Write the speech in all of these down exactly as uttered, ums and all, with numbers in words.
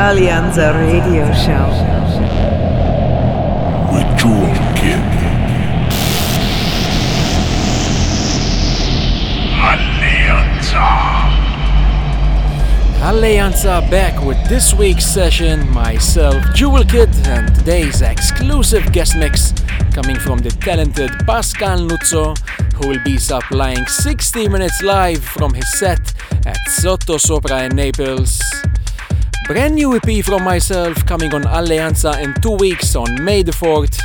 Alleanza Radio Show. With Jewel Kid. Alleanza. Alleanza back with this week's session. Myself, Jewel Kid, and today's exclusive guest mix coming from the talented Pascal Nuzzo, who will be supplying sixty minutes live from his set at Sotto Sopra in Naples. Brand new E P from myself coming on Alleanza in two weeks on May the fourth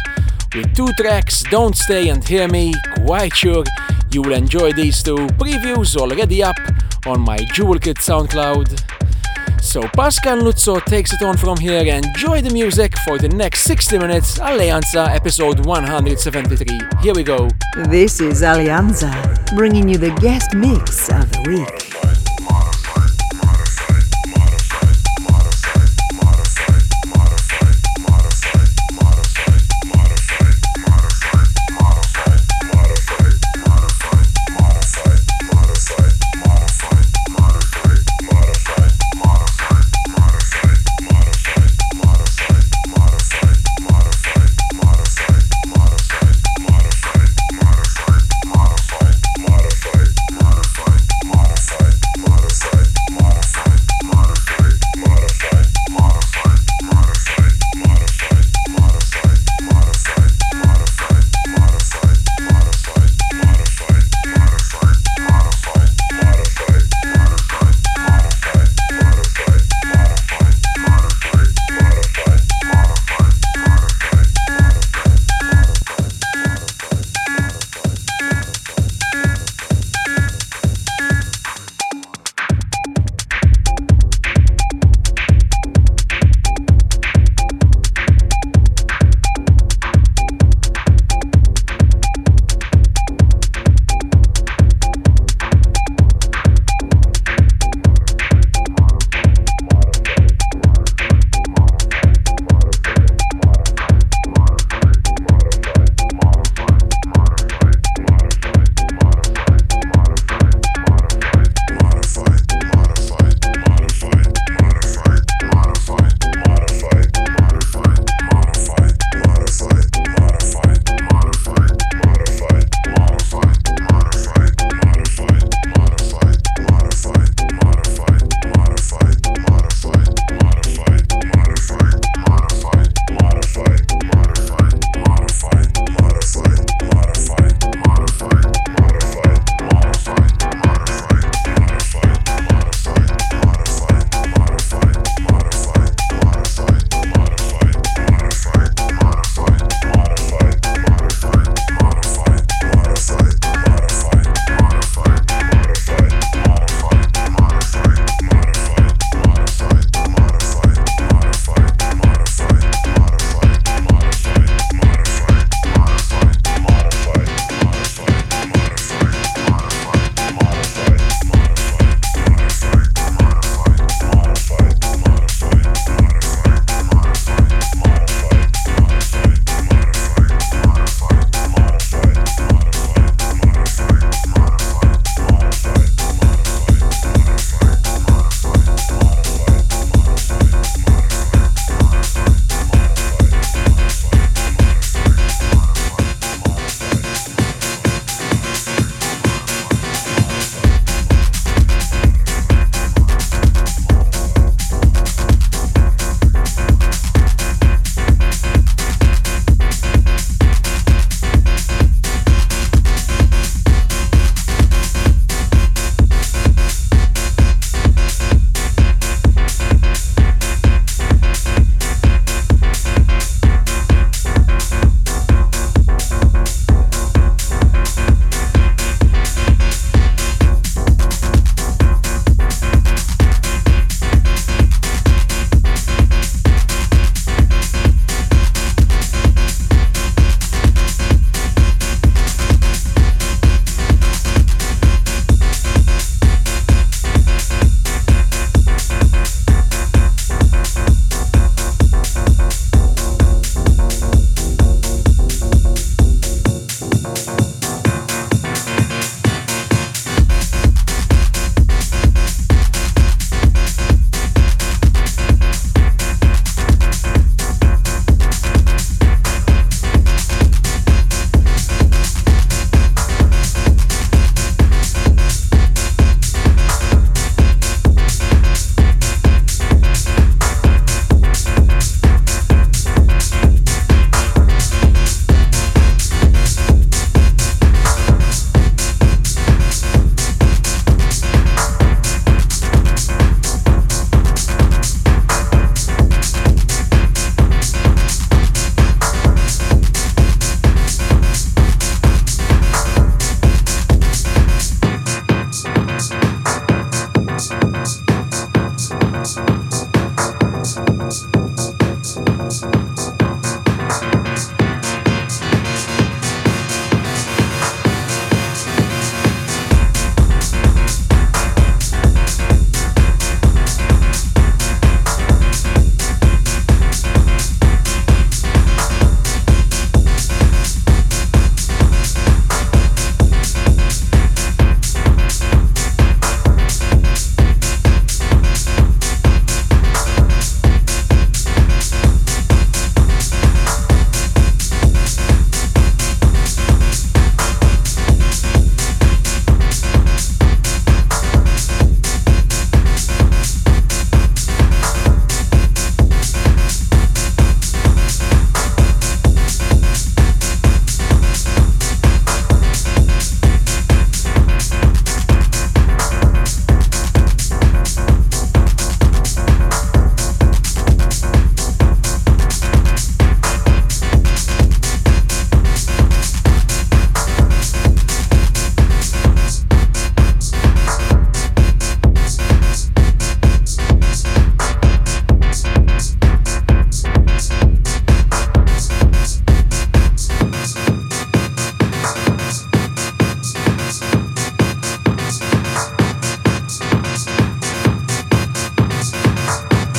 with two tracks, Don't Stay and Hear Me. Quite sure you will enjoy these two. Previews already up on my Jewel Kid SoundCloud. So Pascal Nuzzo takes it on from here. Enjoy the music for the next sixty minutes. Alleanza episode one seventy-three. Here we go. This is Alleanza, bringing you the guest mix of the week.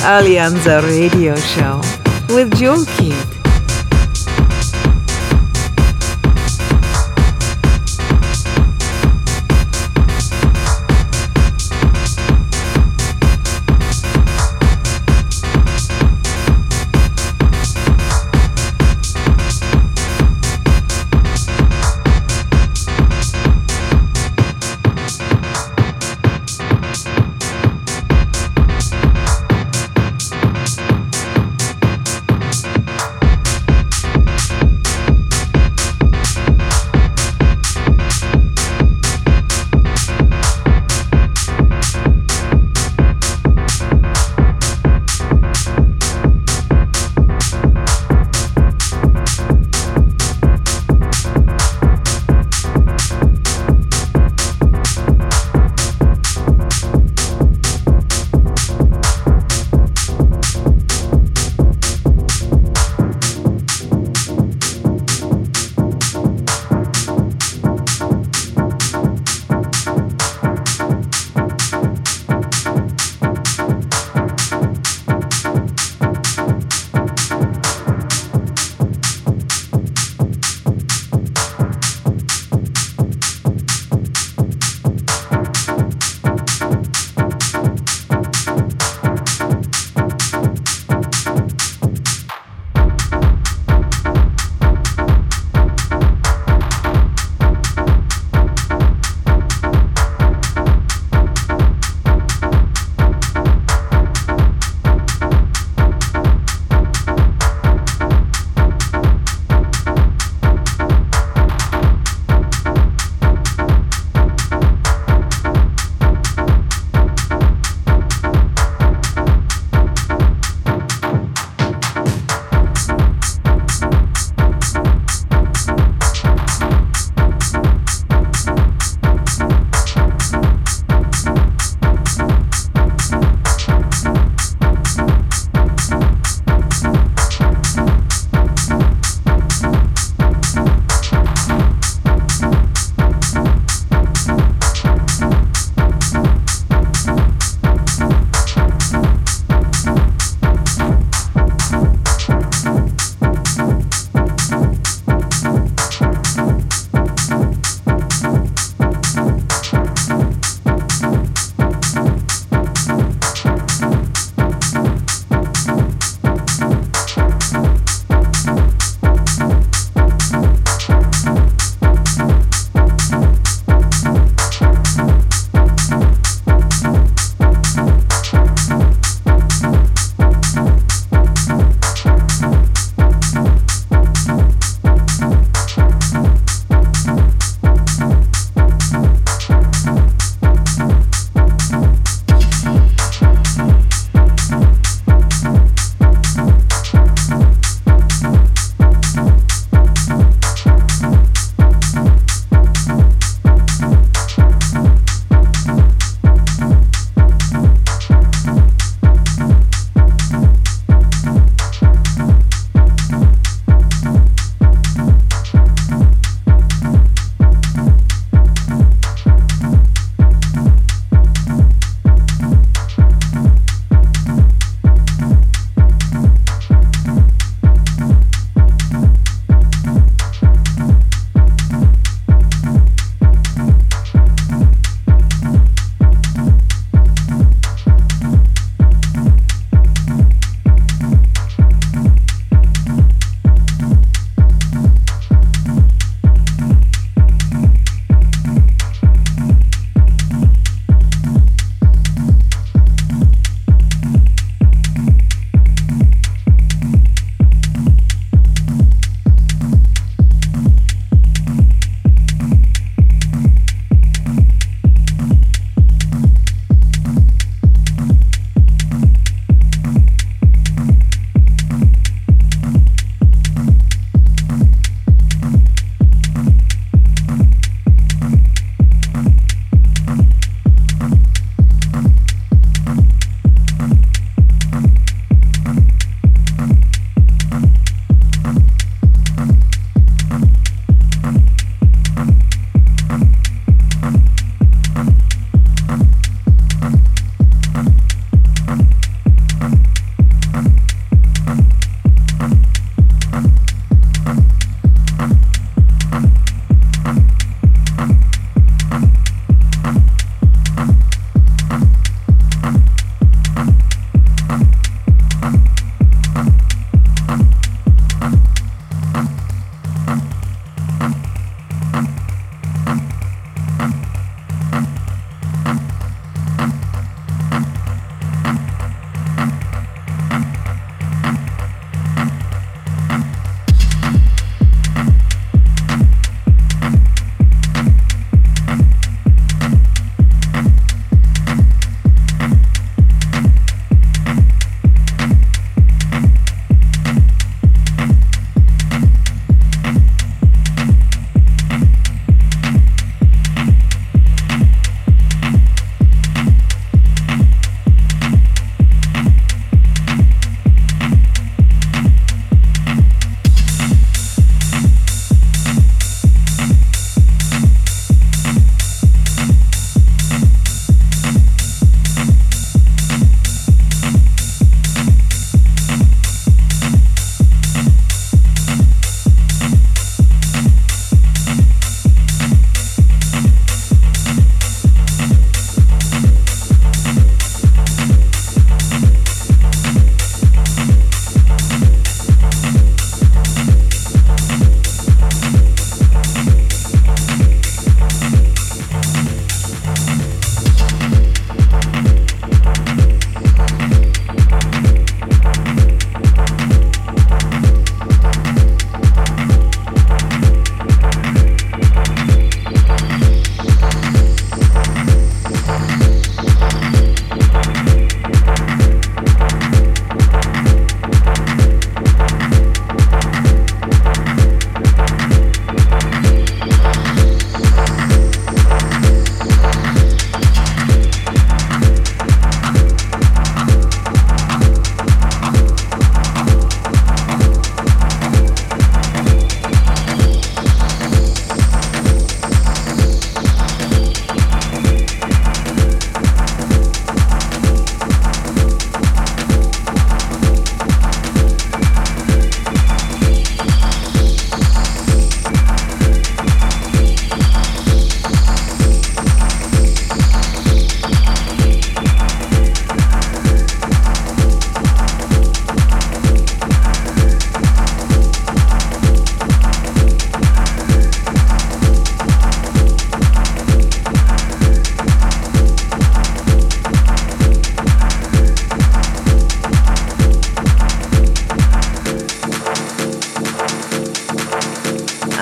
Alleanza Radio Show with Jewel Kid.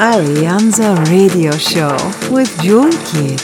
Alleanza Radio Show with Jewel Kid.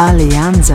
Alleanza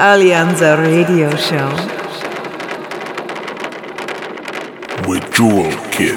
Alleanza Radio Show with Jewel Kid.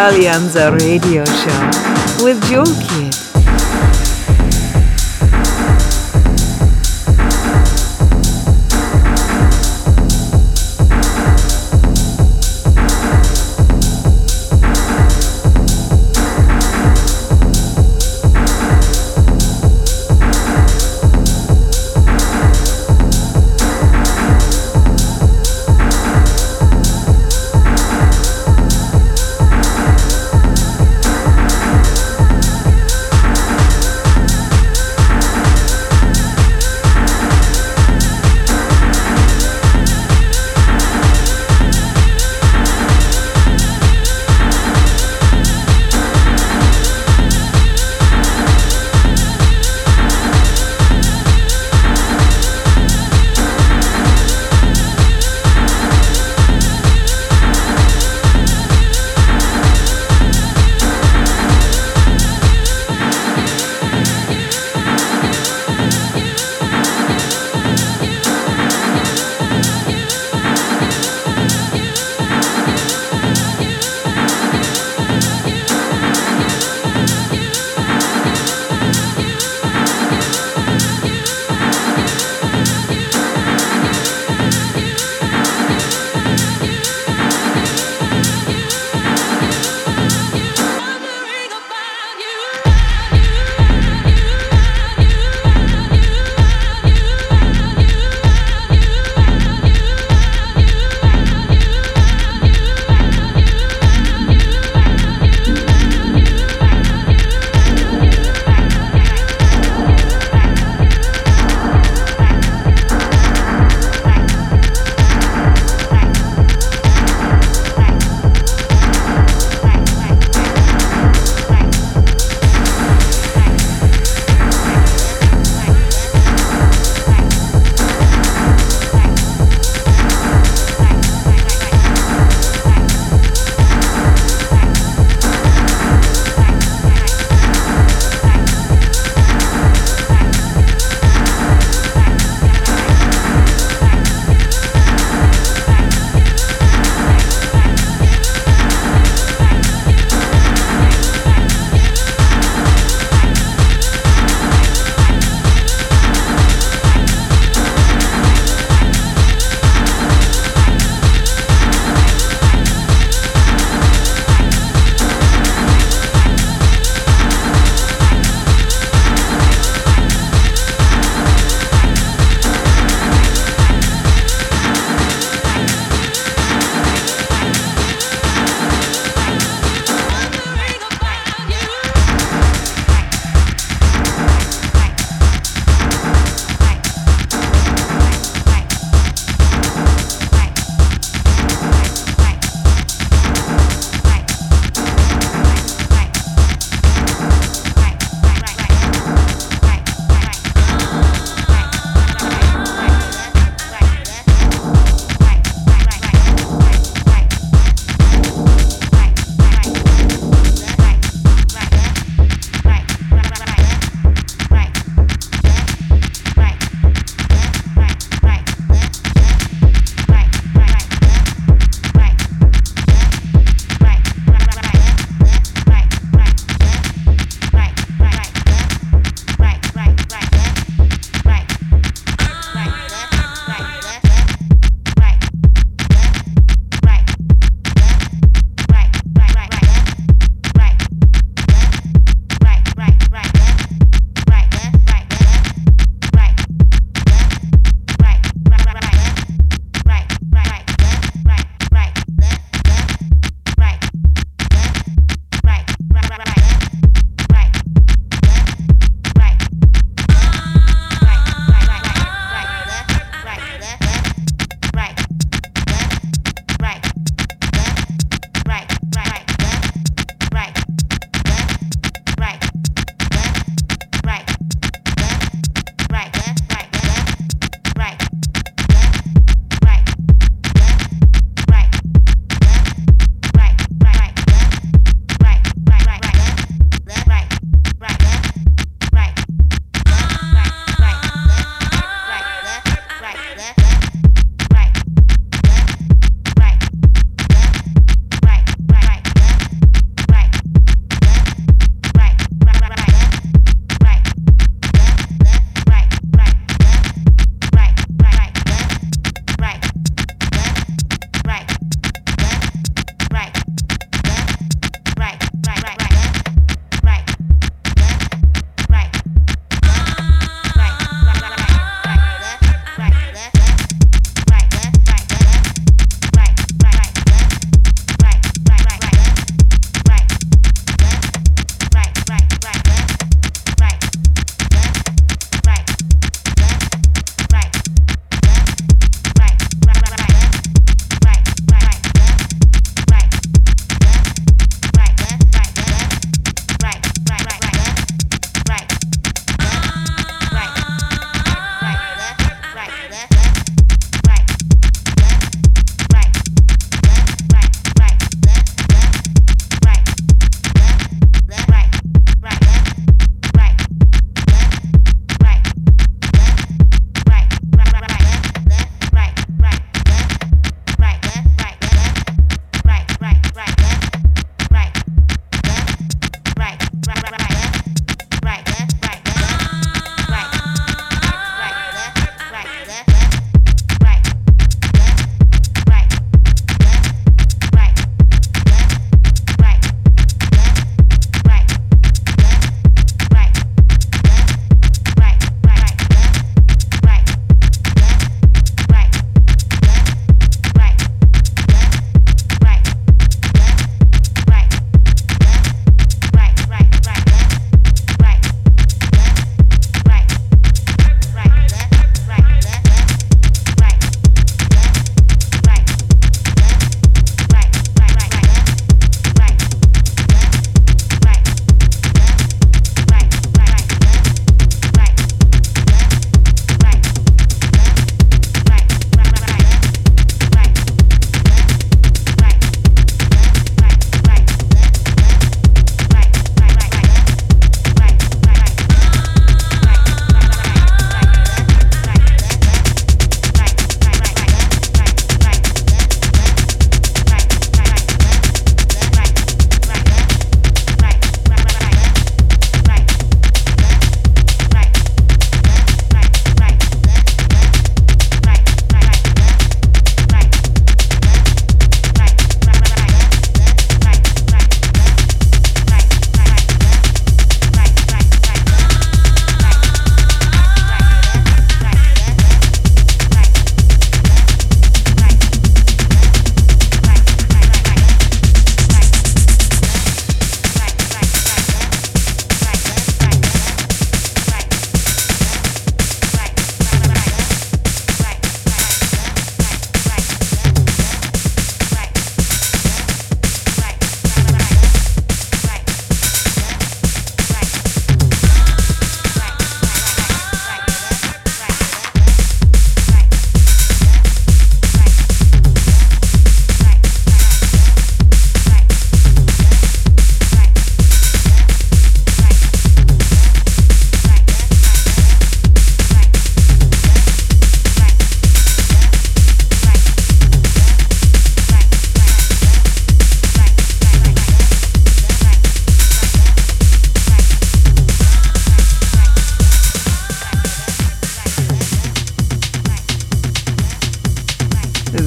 Alleanza Radio Show with Jewel Kid.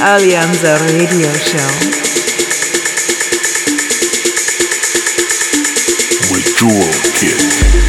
Alleanza Radio Show with Jewel Kid.